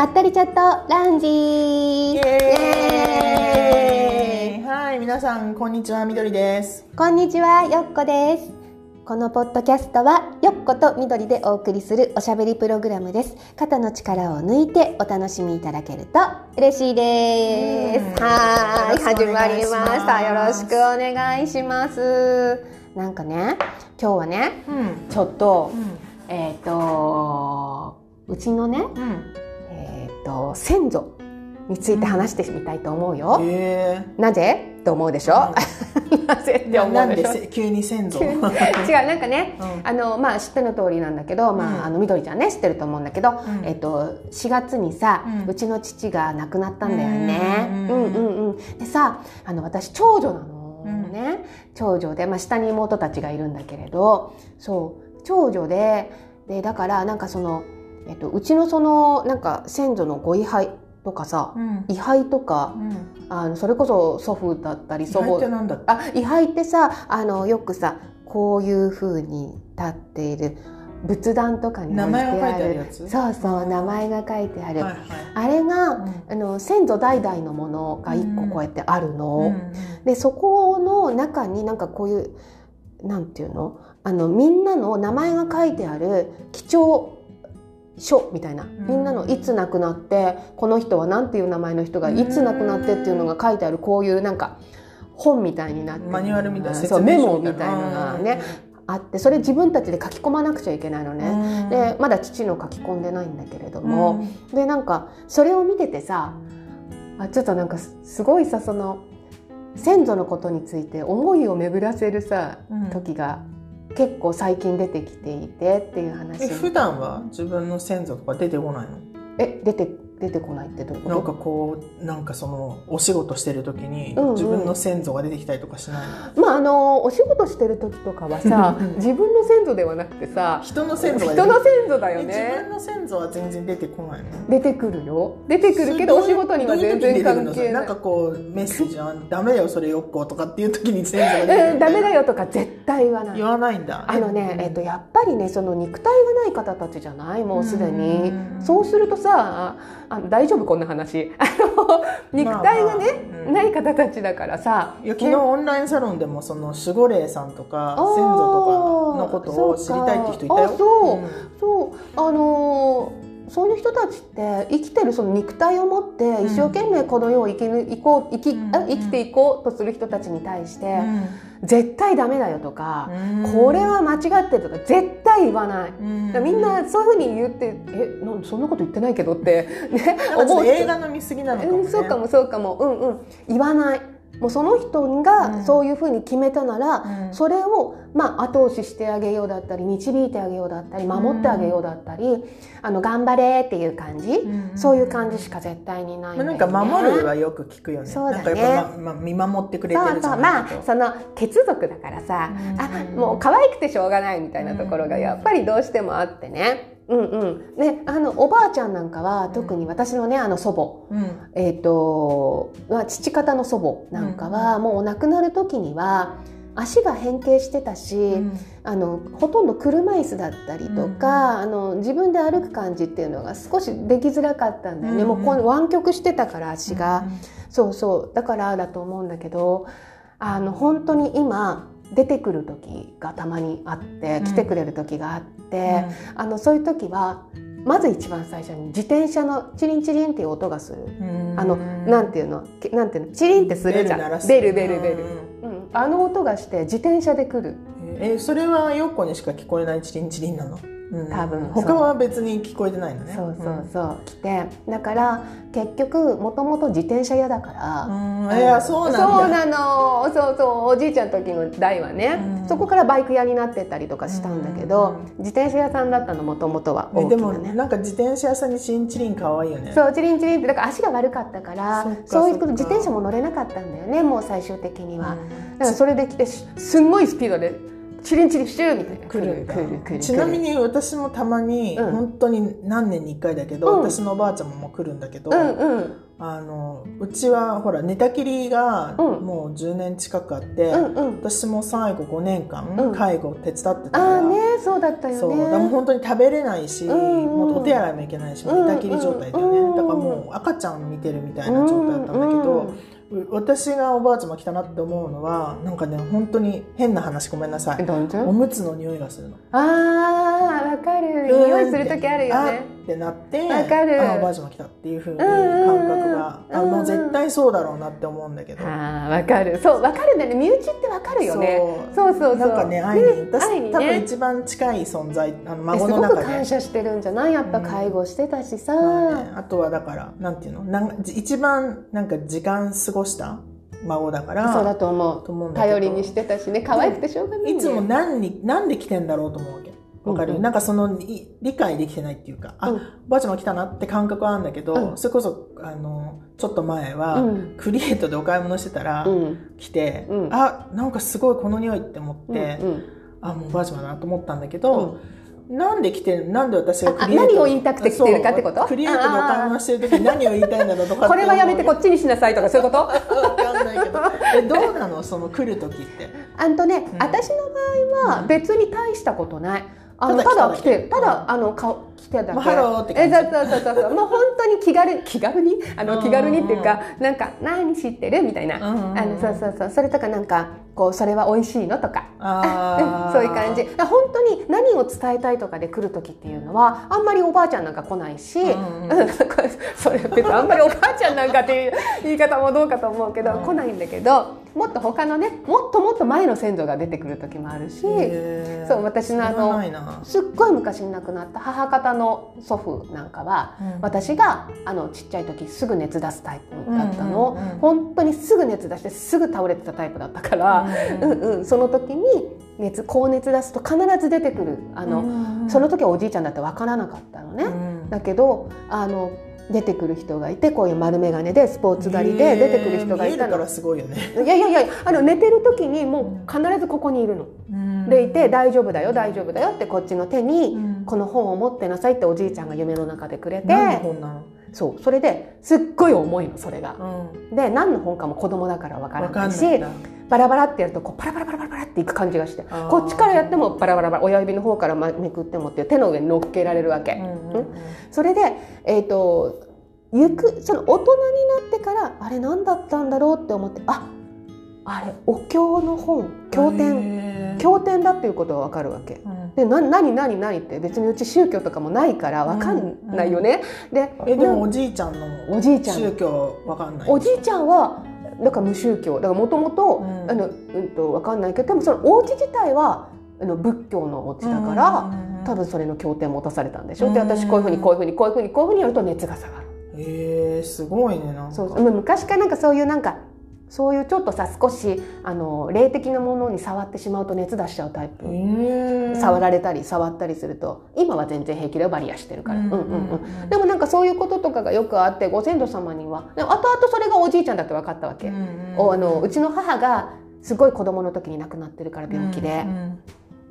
まったりチャットラウンジ。はい、皆さんこんにちは、みどりです。こんにちは、よっこです。このポッドキャストはよっことみどりでお送りするおしゃべりプログラムです。肩の力を抜いてお楽しみいただけると嬉しいです。はい、始まりました。よろしくお願いします。なんかね、今日はね、ちょっと、うちのね、先祖について話してみたいと思うよ。なぜって思うでしょ、なぜって思うでしょ。なんで急に先祖違う、なんかね、まあ知っての通りなんだけど、みどりちゃんね知ってると思うんだけど、4月にさ、うちの父が亡くなったんだよね。でさ、私長女なのね、長女で、下に妹たちがいるんだけれど、そう長女で、だからなんかその、うちのそのなんか先祖のご位牌とかさ、位牌とか、それこそ祖父だったり祖母、位牌ってさ、よくさ、こういう風に立っている仏壇とかに置いてあるやつ、そうそう、名前が書いてある、あれが、先祖代々のものが1個こうやってあるの、でそこの中になんかこういう、なんていうの、みんなの名前が書いてある記帳書みたいな、みんなのいつ亡くなって、この人はなんていう名前の人がいつ亡くなってっていうのが書いてある、こういうなんか本みたいになって、マニュアルみたいな、そう、メモみたいなのがねあって、それ自分たちで書き込まなくちゃいけないのね。でまだ父の書き込んでないんだけれども、でなんかそれを見ててさ、ちょっとなんかすごいさ、その先祖のことについて思いを巡らせるさ時が結構最近出てきていてっていう話。普段は自分の先祖とか出てこないの？出てこないってどういうこと？なんかこう、なんかそのお仕事してる時に自分の先祖が出てきたりとかしないの？お仕事してる時とかはさ自分の先祖ではなくてさ、人の先祖だよね。自分の先祖は全然出てこないの？出てくるよ、出てくるけどお仕事には全然関係ない。なんかこうメッセージはダメだよそれよっこうとかっていう時に先祖が出てくる。ダメだよとか絶対言わない。言わないんだ。やっぱりね、その肉体がない方たちじゃない、もうすでに。そうするとさ、大丈夫こんな話肉体がね、ない方たちだからさ。昨日オンラインサロンでもその守護霊さんとか先祖とかのことを知りたいって人いたよ。そういう人たちって生きてるその肉体を持って一生懸命この世を生きていこうとする人たちに対して、絶対ダメだよとか、これは間違ってるとか絶対言わない。みんなそういうふうに言って、そんなこと言ってないけどってね、思う。映画の見過ぎなのかもね。そうかもそうかも。言わない。もうその人がそういうふうに決めたなら、それを後押ししてあげようだったり、導いてあげようだったり、守ってあげようだったり、頑張れっていう感じ、そういう感じしか絶対にないんだよね。なんか守るはよく聞くよね。そうだね。なんか見守ってくれてるじゃないと。その血族だからさ、もう可愛くてしょうがないみたいなところがやっぱりどうしてもあってね。ね、おばあちゃんなんかは、特に私のね、祖母、父方の祖母なんかは、もうお亡くなる時には足が変形してたし、ほとんど車椅子だったりとか、自分で歩く感じっていうのが少しできづらかったんだよね。もう湾曲してたから足が、そうそう、だからだと思うんだけど、本当に今出てくる時がたまにあって、来てくれる時があって、そういう時はまず一番最初に自転車のチリンチリンっていう音がする。なんていうのチリンってするじゃん。ベル。あの音がして自転車で来る。それはヨッコにしか聞こえないチリンチリンなの？多分他は別に聞こえてないのね。そうそうそう。来て、だから結局もともと自転車屋だから。そうなんだ。そうなの。そうそう、おじいちゃんの時の代はね。そこからバイク屋になってたりとかしたんだけど、自転車屋さんだったのもともとは。でもなんか自転車屋さんにチリンチリン可愛いよね。そうチリンチリンって、だから足が悪かったから、そういうこと自転車も乗れなかったんだよね。もう最終的には。だからそれで来て、すんごいスピードで。チリンチリンシューみたいな来る。ちなみに私もたまに、うん、本当に何年に1回だけど、うん、私のおばあちゃんも来るんだけど、うんうん、うちはほら寝たきりがもう10年近くあって、うんうん、私も最後5年間介護を手伝ってたから、うん、あーね、そうだったよね。そうだから本当に食べれないし、うんうん、もうお手洗いもいけないし寝たきり状態だよね、うんうん、だからもう赤ちゃん見てるみたいな状態だったんだけど、うんうん、私がおばあちゃま来たなって思うのはなんかね、本当に変な話ごめんなさい、おむつの匂いがするの。あーわかる、匂いする時あるよね。あってなって、わかる、あおばあちゃま来たっていう風に感覚が、あもう絶対そうだろうなって思うんだけど。あわかる、そうわかるんだね、身内ってわかるよね。そうそうそう、なんかね、愛に私、ね、多分一番近い存在、孫の中で。すごく感謝してるんじゃない？やっぱ介護してたしさ、うんまあね、あとはだからなんていうの、一番なんか時間過ごした孫だから。そうだと思う。頼りにしてたしね、可愛くてしょうがない、ね、いつも何で来てんだろうと思うわけ。わかる、うんうん、なんかその理解できてないっていうか、あ、うん、おばあちゃま来たなって感覚はあるんだけど、うん、それこそちょっと前は、うん、クリエイトでお買い物してたら、うん、来て、うん、あなんかすごいこの匂いって思って、うんうん、あもうおばあちゃまだなと思ったんだけど、うんなんで来てる、なんで私がクリエイト、何を言いたくて来てるかってこと？クリエイトの買い物してる時に何を言いたいんだろうとかこれはやめてこっちにしなさいとかそういうこと？わかんないけど。どうなのその来る時って？うん、私の場合は別に大したことない。ただ来てただけ。まあ、ハローって感じ。そうもう本当に気軽に気軽にっていうか、なんか何知ってるみたいな、そうそれとかなんかこうそれは美味しいのとか、そういう感じ。本当に何を伝えたいとかで来る時っていうのはあんまりおばあちゃんなんか来ないし、それ別にあんまりおばあちゃんなんかっていう言い方もどうかと思うけど、来ないんだけど。もっと他のね、もっと前の先祖が出てくる時もあるし、そう私のすっごい昔に亡くなった母方の祖父なんかは、うん、私がちっちゃい時すぐ熱出すタイプだったの、うんうんうん、本当にすぐ熱出してすぐ倒れてたタイプだったから、うんうんうん、その時に高熱出すと必ず出てくるうんうん、その時はおじいちゃんだって分からなかったのね、うん、だけど出てくる人がいて、こういう丸眼鏡でスポーツ狩りで出てくる人がいたの。見えるからすごいよね。いや寝てる時にもう必ずここにいるの。でいて、大丈夫だよってこっちの手にこの本を持ってなさいっておじいちゃんが夢の中でくれて。何の本なの？そうそれですっごい重いのそれが、うん、で何の本かも子供だからわからないし、バラバラってやるとこうパラパラっていく感じがして、こっちからやってもバラ親指の方からめくってもって手の上に乗っけられるわけ、うんうんうん、それでその大人になってからあれ何だったんだろうって思って、あれお経の本、経典だっていうことが分かるわけ、うん、で何って別にうち宗教とかもないから分かんないよね、うんうん、でもおじいちゃん宗教分かんない。おじいちゃんはだから無宗教だから、もともと分かんないけど、でもそのお家自体は仏教のお家だから、うんうん、多分それの経典持たされたんでしょ、うん、で私こういうふうにやると熱が下がる。すごいね。なんかそう昔からなんかそういうちょっとさ、少し霊的なものに触ってしまうと熱出しちゃうタイプ、触ったりすると。今は全然平気でバリアしてるから、うんうんうん、でもなんかそういうこととかがよくあって、ご先祖様には後々それがおじいちゃんだって分かったわけ、うんうん、うちの母がすごい子供の時に亡くなってるから、病気で、うんう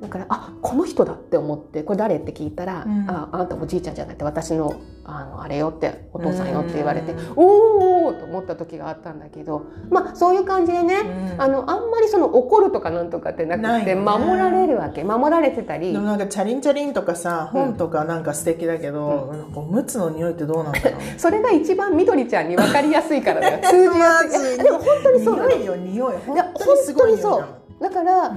ん、だからこの人だって思って、これ誰って聞いたら、うん、あなたおじいちゃんじゃないって、私のあれよって、お父さんよって言われて、おーと思った時があったんだけど、まあそういう感じでね、あんまりその怒るとかなんとかってなくて、守られるわけ、守られてたり。でもなんかチャリンチャリンとかさ、本とかなんか素敵だけど、うん、なんかおむつの匂いってどうなんだろうそれが一番みどりちゃんに分かりやすいからだよ通じやすいでも本当にそう、匂い本当にそうだから、うん、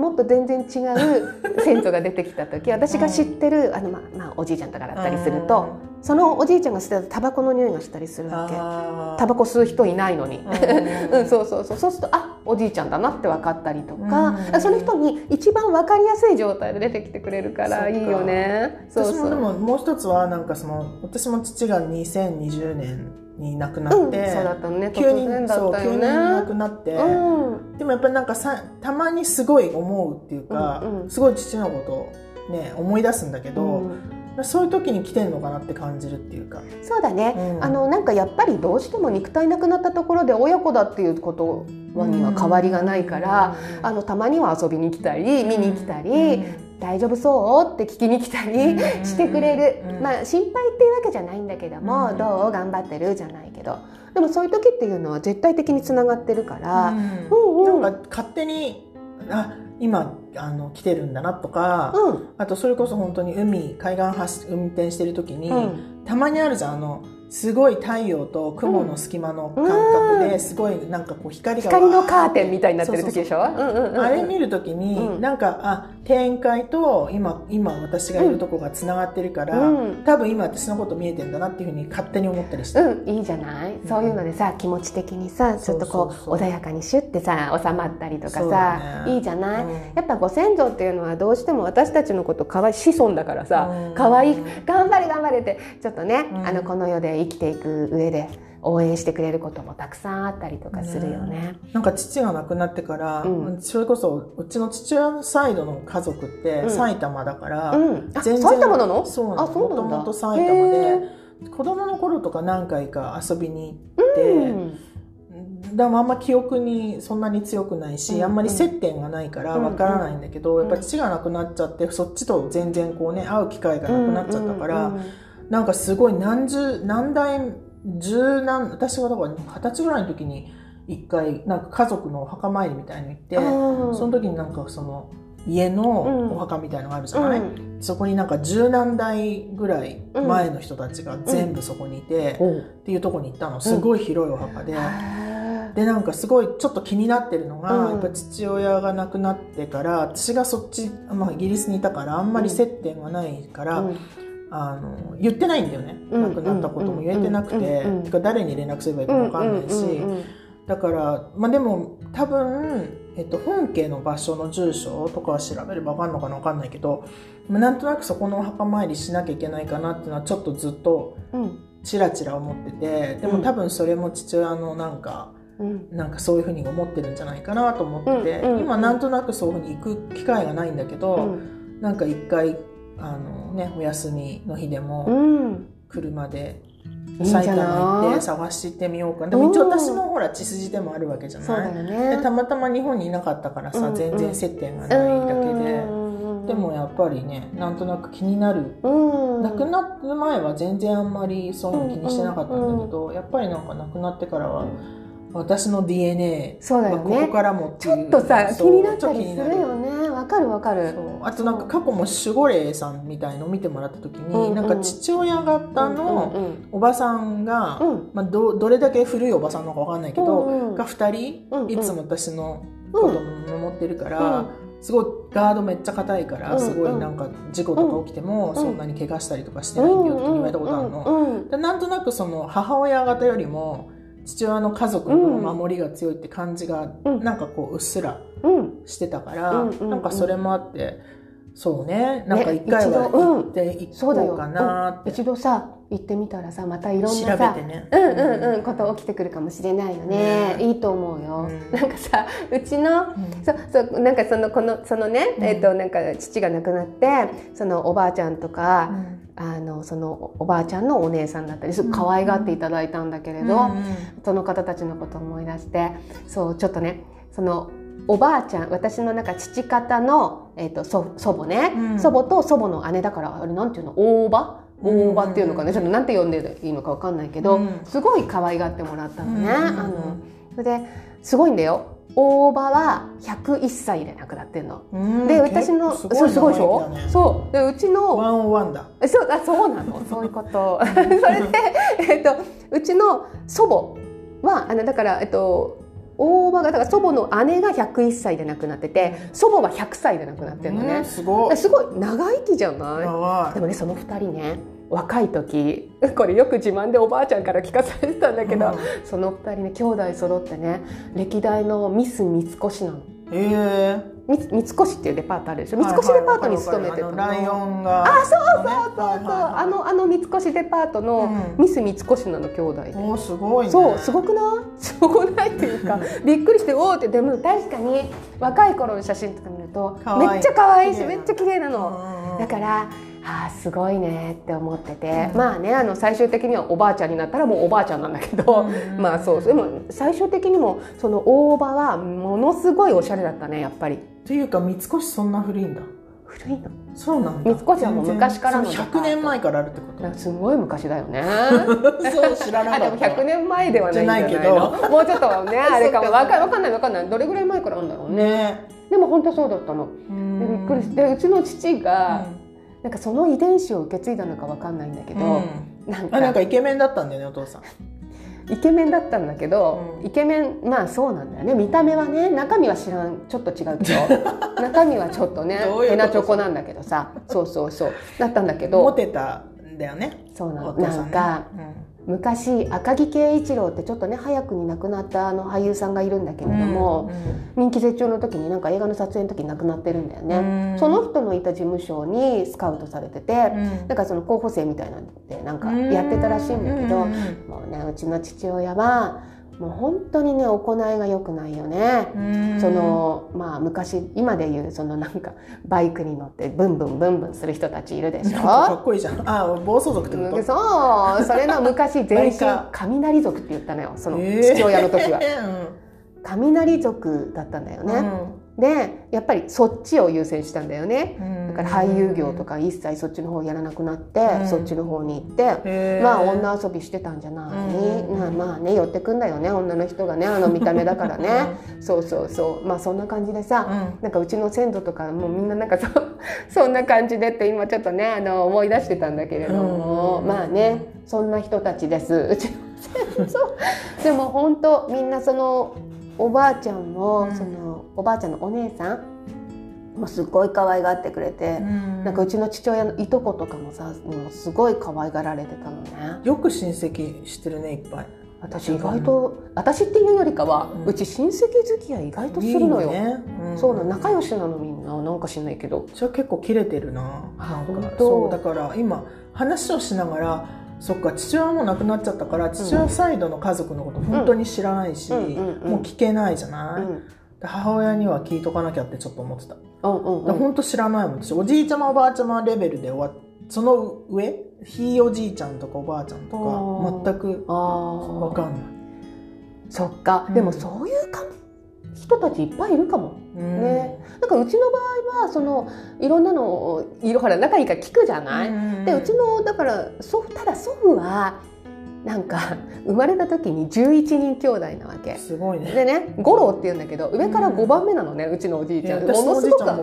もっと全然違う先祖が出てきた時私が知ってる、まあ、おじいちゃんとかだったりすると、そのおじいちゃんが捨てたタバコの匂いがしたりするわけ。タバコ吸う人いないのに、うん、そうするとおじいちゃんだなって分かったりとか、その人に一番分かりやすい状態で出てきてくれるからいいよね。そう私もでももう一つはなんか私も父が2020年に亡くなって、うん、そうだったね、突然だったよね。急に亡くなって、うん、でもやっぱりなんかたまにすごい思うっていうか、うんうん、すごい父のことをね思い出すんだけど、うん、そういう時に来てるのかなって感じるっていうか。そうだね、うん、なんかやっぱりどうしても肉体なくなったところで親子だっていうことには変わりがないから、うん、たまには遊びに来たり見に来たり、うん、大丈夫そうって聞きに来たりしてくれる、うん、まあ心配っていうわけじゃないんだけども、うん、どう頑張ってるじゃないけど、でもそういう時っていうのは絶対的につながってるから、うんうんうん、なんか勝手に今来てるんだなとか、うん、あとそれこそ本当に海岸橋運転してる時に、うん、たまにあるじゃん、すごい太陽と雲の隙間の感覚ですごいなんかこう光のカーテンみたいになってる時でしょ。あれ見る時に、うん、なんか天界と今私がいるとこがつながってるから、うん、多分今私のこと見えてんだなっていうふうに勝手に思ったりして、うん、いいじゃない、うん、そういうのでさ気持ち的にさちょっとこう穏やかにシュッてさ収まったりとかさ、ね、いいじゃない、うん、やっぱご先祖っていうのはどうしても私たちのこと子孫だからさ、うん、かわいい頑張れ頑張れってちょっとね、うん、この世で生きていく上で応援してくれることもたくさんあったりとかするよね。なんか父が亡くなってから、うん、それこそうちの父親のサイドの家族って埼玉だから、うん、全然埼玉なの？そうなの。もともと埼玉で子供の頃とか何回か遊びに行って、うん、だからあんま記憶にそんなに強くないし、うんうん、あんまり接点がないからわからないんだけど、うんうん、やっぱ父が亡くなっちゃってそっちと全然こうね会う機会がなくなっちゃったから、うんうんうん、なんかすごい何代私がだから20歳ぐらいの時に一回なんか家族のお墓参りみたいに行って、その時になんかその家のお墓みたいのがあるじゃない、うん、そこになんか十何代ぐらい前の人たちが全部そこにいて、うん、っていうとこに行ったの。すごい広いお墓で、うん、でなんかすごいちょっと気になってるのが、うん、やっぱ父親が亡くなってから私がそっち、まあ、イギリスにいたからあんまり接点がないから、うんうん、言ってないんだよね、亡くなったことも言えてなくて、てか誰に連絡すればいいか分かんないし、だから、まあ、でも多分、本家の場所の住所とかは調べれば分かるのかな分かんないけど、まあ、なんとなくそこのお墓参りしなきゃいけないかなっていうのはちょっとずっとチラチラ思ってて、でも多分それも父親のなんかそういうふうに思ってるんじゃないかなと思ってて、今なんとなくそういうふうに行く機会がないんだけど、なんか一回お休みの日でも車で埼玉行って探してみようかな。でも一応私もほら血筋でもあるわけじゃない、ね、でたまたま日本にいなかったからさ、うんうん、全然接点がないだけで、でもやっぱりねなんとなく気になる、亡くなる前は全然あんまりそういうの気にしてなかったんだけど、やっぱりなんか亡くなってからは、私の DNA がここからもっていう、ちょっとさ気になったりするよね。わかるわかる。あとなんか過去も守護霊さんみたいのを見てもらった時に、なんか父親方のおばさんが、まあ、どれだけ古いおばさんのかわかんないけど、が2人いつも私のことも守ってるから、すごいガードめっちゃ硬いから、すごいなんか事故とか起きてもそんなに怪我したりとかしてないんだよって言われたことあるの。でなんとなくその母親方よりも父親の家族の守りが強いって感じが、なんかこううっすらしてたから、なんかそれもあって、そうね、なんか一回は行っていこうかなって、一度さ行ってみたらさ、またいろんなさ、ね、こと起きてくるかもしれないよね。いいと思うよ。なんかさうちの、なんかそのね、なんか父が亡くなってそのおばあちゃんとか。そのおばあちゃんのお姉さんだったりすごく可愛がっていただいたんだけれど、その方たちのことを思い出して、そうちょっとねそのおばあちゃん、私のなんか父方の、祖母ね、祖母と祖母の姉だから、あれなんていうの、大叔母っていうのかね、ちょっとなんて呼んでいいのか分かんないけど、すごい可愛がってもらったのね。それですごいんだよ、大叔母は101歳で亡くなってんの。で、私のすごいでしょ。そうで、うちの101だ。そうなの。そういうこと。それでうちの祖母はだから大叔母がだから祖母の姉が101歳で亡くなってて、祖母は100歳で亡くなってんのね。すごい長生きじゃない。でもねその2人ね。若い時、これよく自慢でおばあちゃんから聞かされてたんだけど、その2人ね兄弟揃ってね、歴代のミス三越なの。三越っていうデパートあるでしょ。三越デパートに勤めてたの。ライオンが。そうそうそう。あの三越デパートのミス三越なの、兄弟で。お、すごいね。そう、すごくない？すごくないっていうか、びっくりしておーって。でも確かに若い頃の写真とか見るとめっちゃ可愛いしめっちゃ綺麗なの。だから。あすごいねって思ってて、うん、まあね最終的にはおばあちゃんになったらもうおばあちゃんなんだけど、うん、まあそうでも最終的にもその大場はものすごいおしゃれだったねやっぱり。というか三越そんな古いんだ。古いの。そうなんだ。三越はもう昔からの。100年前からあるってこと。すごい昔だよね。そう知らなかった。あでも100年前ではないんじゃないの。もうちょっとねあれかもわかんないどれぐらい前からあるんだろうね。でも本当そうだったの。びっくりしてうちの父が。なんかその遺伝子を受け継いだのかわかんないんだけど、うん、なんかイケメンだったんだよねお父さん。イケメンだったんだけど、うん、イケメンまあそうなんだよね見た目はね中身は知らんちょっと違うけど中身はちょっとねヘナチョコなんだけどさそうだったんだけどモテたんだよねそうなの、ね、なんか、うん、昔赤木圭一郎ってちょっとね早くに亡くなったあの俳優さんがいるんだけれども、うんうん、人気絶頂の時になんか映画の撮影の時に亡くなってるんだよね、うん、その人のいた事務所にスカウトされてて、うん、なんかその候補生みたいなんでなんかやってたらしいんだけど、うんうんうちの父親はもう本当にね行いが良くないよねその、まあ、昔今でいうそのなんかバイクに乗ってブンブンブンブンする人たちいるでしょかっこいいじゃんあ暴走族ってことそうそれの昔全身雷族って言ったのよその父親の時は、雷族だったんだよね、うん、でやっぱりそっちを優先したんだよねだから俳優業とか一切そっちの方やらなくなって、うん、そっちの方に行ってまあ女遊びしてたんじゃない、うん、まあね寄ってくんだよね女の人がねあの見た目だからねそうまあそんな感じでさ、うん、なんかうちの先祖とかもうみんななんか そんな感じでって今ちょっとね思い出してたんだけれども、うん、まあねそんな人たちですうちの先祖でも本当みんなそのおばあちゃんも、うん、そのおばあちゃんのお姉さんもうすごい可愛がってくれて、うん、なんかうちの父親のいとことかもさもうすごい可愛がられてたのねよく親戚してるねいっぱい私意外と、うん、私っていうよりかは、うん、うち親戚付き合い意外とするのよいいね、うん、そうな仲良しなのみんななんか知んないけどじゃあ結構キレてるななんかそうだから今話をしながらそっか父親も亡くなっちゃったから父親サイドの家族のこと本当に知らないし、うん、もう聞けないじゃない、うん母親には聞いとかなきゃってちょっと思ってた、うんうんうん、だほんと知らないもん私おじいちゃまおばあちゃまレベルで終わその上ひいおじいちゃんとかおばあちゃんとか全く分かんないそっか、うん、でもそういうか人たちいっぱいいるかも、うん、ね。なんかうちの場合はそのいろんなのをいろはら仲いいから聞くじゃない、うん、でうちのだから祖父はなんか生まれた時に11人兄弟なわけすごいねでね五郎っていうんだけど上から5番目なのね、うん、うちのおじいちゃんものすごくマジ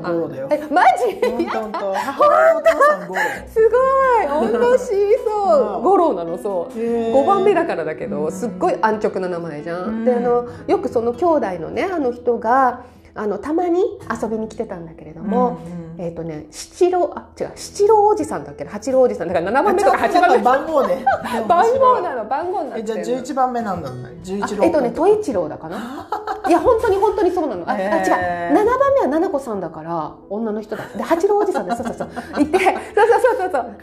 すごい同じそう五郎なのそう5番目だからだけどすっごい安直な名前じゃんでよくその兄弟のねあの人がたまに遊びに来てたんだけれども、うんうんね、七郎おじさんだっけ八郎おじさんだから7番目とか8番目番号ね番号なのじゃあ11番目なんだ11戸一郎だかないや本当にそうなの違う7番目は七子さんだから女の人だで八郎おじさんだそういてそうそ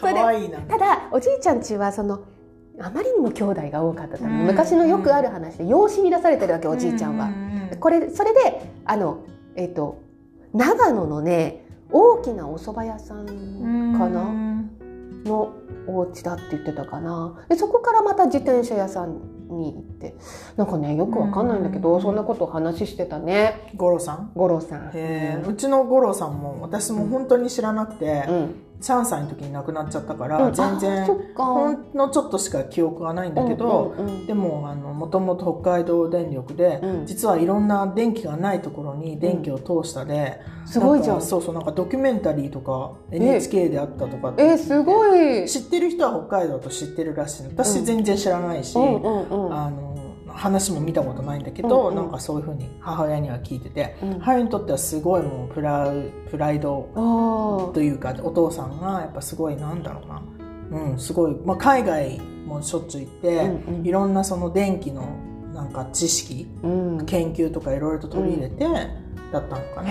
れでかわいいなただおじいちゃんちはそのあまりにも兄弟が多かったため昔のよくある話で養子に出されてるわけおじいちゃんはそれで長野のね大きなお蕎麦屋さんかなのお家だって言ってたかなでそこからまた自転車屋さんに行ってなんかねよくわかんないんだけどそんなことを話してたね五郎さんうちの五郎さんも私も本当に知らなくて、うん、3歳の時に亡くなっちゃったから、うん、全然ほんのちょっとしか記憶がないんだけど、うんうんうん、でももともと北海道電力で、うん、実はいろんな電気がないところに電気を通したで、うん、すごいじゃんそうなんかドキュメンタリーとか NHK であったとかってすごい知ってる人は北海道と知ってるらしい私全然知らないし、うんうんうんうん、話も見たことないんだけど、うんうん、なんかそういう風に母親には聞いてて、うん、母親にとってはすごいもうプライドというかお父さんがやっぱすごいなんだろうな、うん、すごい、まあ、海外もしょっちゅう行って、うんうん、いろんなその電気のなんか知識、うん、研究とかいろいろと取り入れて、うん、だったのかな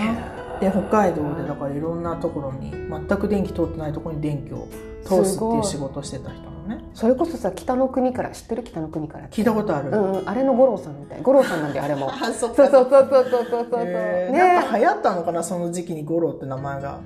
で北海道でだからいろんなところに全く電気通ってないところに電気を通すっていう仕事をしてた人それこそさ北の国から知ってる北の国から聞いたことある、うん、あれの五郎さんみたい五郎さんなんであれもそうね、なんか流行ったのかなその時期に五郎って名前が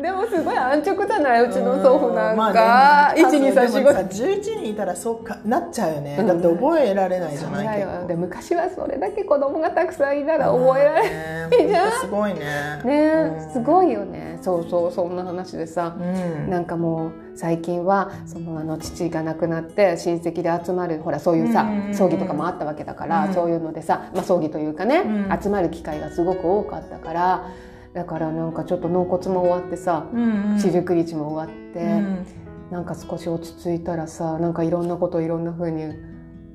でもすごい安直じゃない、うちの祖父なんか、まあね、1、2、3、4、5 11人いたらそうかなっちゃうよね、だって覚えられないじゃないけど、うん、で昔はそれだけ子供がたくさんいたら覚えられないじゃん、すごい ね、すごいよね。そうそう、そんな話でさ、うん、なんかもう最近はその父が亡くなって親戚で集まる、ほらそういうさ、うん、葬儀とかもあったわけだから、うん、そういうのでさ、まあ、葬儀というかね、うん、集まる機会がすごく多かったから、だからなんかちょっと納骨も終わってさ、四十九日も終わって、うん、なんか少し落ち着いたらさ、なんかいろんなことをいろんな風に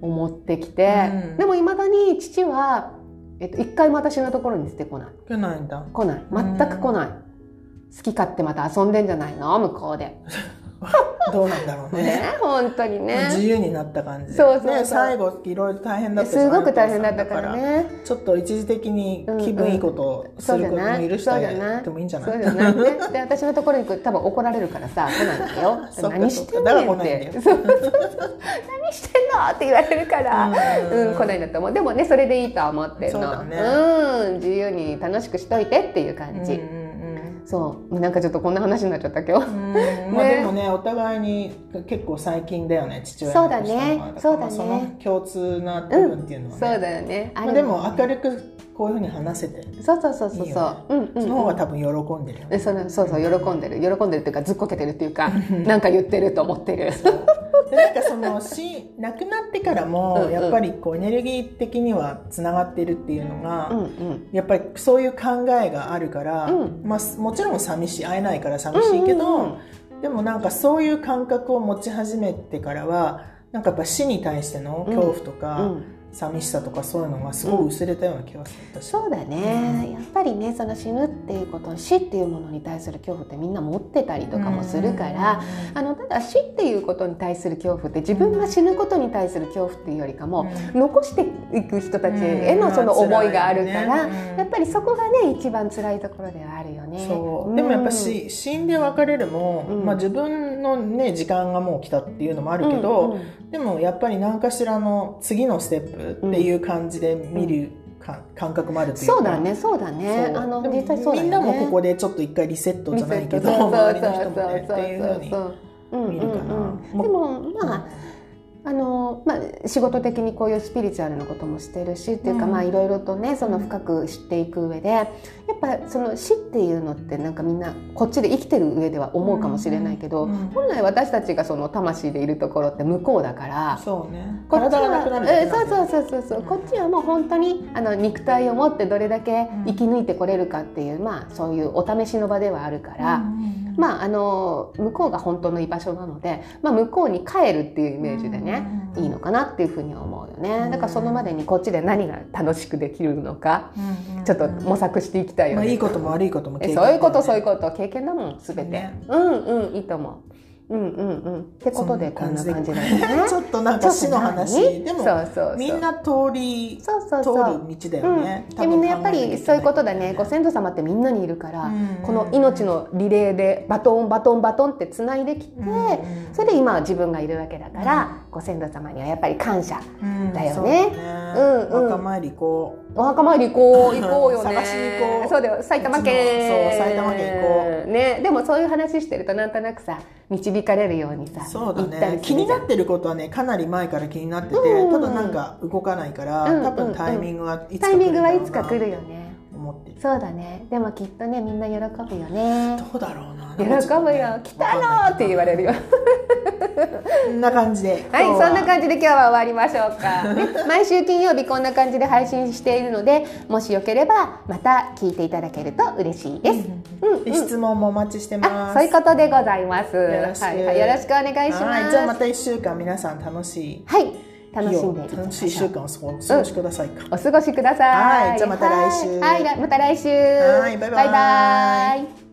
思ってきて、うん、でもいまだに父は一回も私のところに出てこない。来ないんだ。来ない。全く来ない。うん、好き勝手また遊んでんじゃないの向こうで。どうなんだろう ね本当にね、自由になった感じ。そうそうそう、ね、最後いろいろ大変だった、すごく大変だったからね、ちょっと一時的に気分いいことをすることも許してあげてもいいんじゃないかな、ね、で私のところに行くと多分怒られるからさ、来ないんだよ何してんのって何してんのって言われるから、うん、来ないんだと思う。でもね、それでいいと思ってるの。そうだね、うん、自由に楽しくしといてっていう感じ。そう、なんかちょっとこんな話になっちゃった今日。ね、まあ、でもね、お互いに結構最近だよね、父親のことしたのは。そうだね、そうだね、その共通な部分っていうのはね、うん、そうだよね、まあ、でも明るくこういうふうに話せて、そうそうそうそう、いいよね、うんうんうん、その方が多分喜んでるよね。そうそう、喜んでるっていうか、ずっこけてるっていうか、なんか言ってると思ってる。なんかその亡くなってからもやっぱりこうエネルギー的にはつながってるっていうのが、うんうん、やっぱりそういう考えがあるから、うん、まあ、もちろん寂しい、会えないから寂しいけど、うんうんうん、でもなんかそういう感覚を持ち始めてからは、なんかやっぱ死に対しての恐怖とか、うんうん、寂しさとかそういうのがすごい薄れたような気がする、うん、そうだね、うん、やっぱりね、その死ぬっていうこと、死っていうものに対する恐怖ってみんな持ってたりとかもするから、うん、ただ死っていうことに対する恐怖って、自分が死ぬことに対する恐怖っていうよりかも、うん、残していく人たちへのその思いがあるから、うん、やっぱりそこがね、一番辛いところではあるよね。そう、うん、でもやっぱ死んで別れるも、うん、まあ、自分のね、時間がもう来たっていうのもあるけど、うんうん、でもやっぱり何かしらの次のステップっていう感じで見る感覚もあるというか、うん、そうだね、そうだね、実際そうだよね、みんなもここでちょっと一回リセットじゃないけど、周りの人もね、っていう風に見るかな、うんうんうん、でもまあ、まあ、仕事的にこういうスピリチュアルなこともしてるしっていうか、まあいろいろとね、その深く知っていく上で、やっぱその死っていうのってなんかみんなこっちで生きてる上では思うかもしれないけど、うんうん、本来私たちがその魂でいるところって向こうだから、そうね、こっちは体がなくなるみたいな、そう、こっちはもう本当に肉体を持ってどれだけ生き抜いてこれるかっていう、まあそういうお試しの場ではあるから、うんうん、まあ、向こうが本当の居場所なので、まあ、向こうに帰るっていうイメージでね、いいのかなっていうふうに思うよね。だからそのまでにこっちで何が楽しくできるのか、ちょっと模索していきたいよね、まあ、いいことも悪いことも経験、ね、そういうこと経験だもん、すべて、ね、うんうん、いいと思う、うんうんうん、ってことでこんな感じだね。ちょっとなんか死の話でも、そうみんな通る道だよね、うん、でみんなやっぱりそういうことだね、ご先祖様ってみんなにいるから、うん、この命のリレーでバトンってつないできて、うん、それで今は自分がいるわけだから、うん、ご先祖様にはやっぱり感謝だよね、うん、お墓参り行こう、お墓参り行こうよね、探しに行こう、そうだよ、埼玉県行こう、ね、でもそういう話してるとなんとなくさ、導かれるようにさ、そうだね、気になってることはね、かなり前から気になってて、うんうん、ただなんか動かないから、うんうんうん、多分タイミングはいつか来るよね、思ってる。そうだね、でもきっとね、みんな喜ぶよね、どうだろうな、喜ぶよ、来たのって言われるよそんな感じで、はい、そんな感じで今日は終わりましょうか、ね、毎週金曜日こんな感じで配信しているので、もしよければまた聞いていただけると嬉しいです、うんうんうん、質問もお待ちしてます。そういうことでございます。よろしくお願いします。じゃあまた1週間皆さん楽しい、はい、楽しい1週間をお過ごしくださいか、うん、お過ごしください。はい、じゃあまた来週。はい、また来週。はい、バイバイ。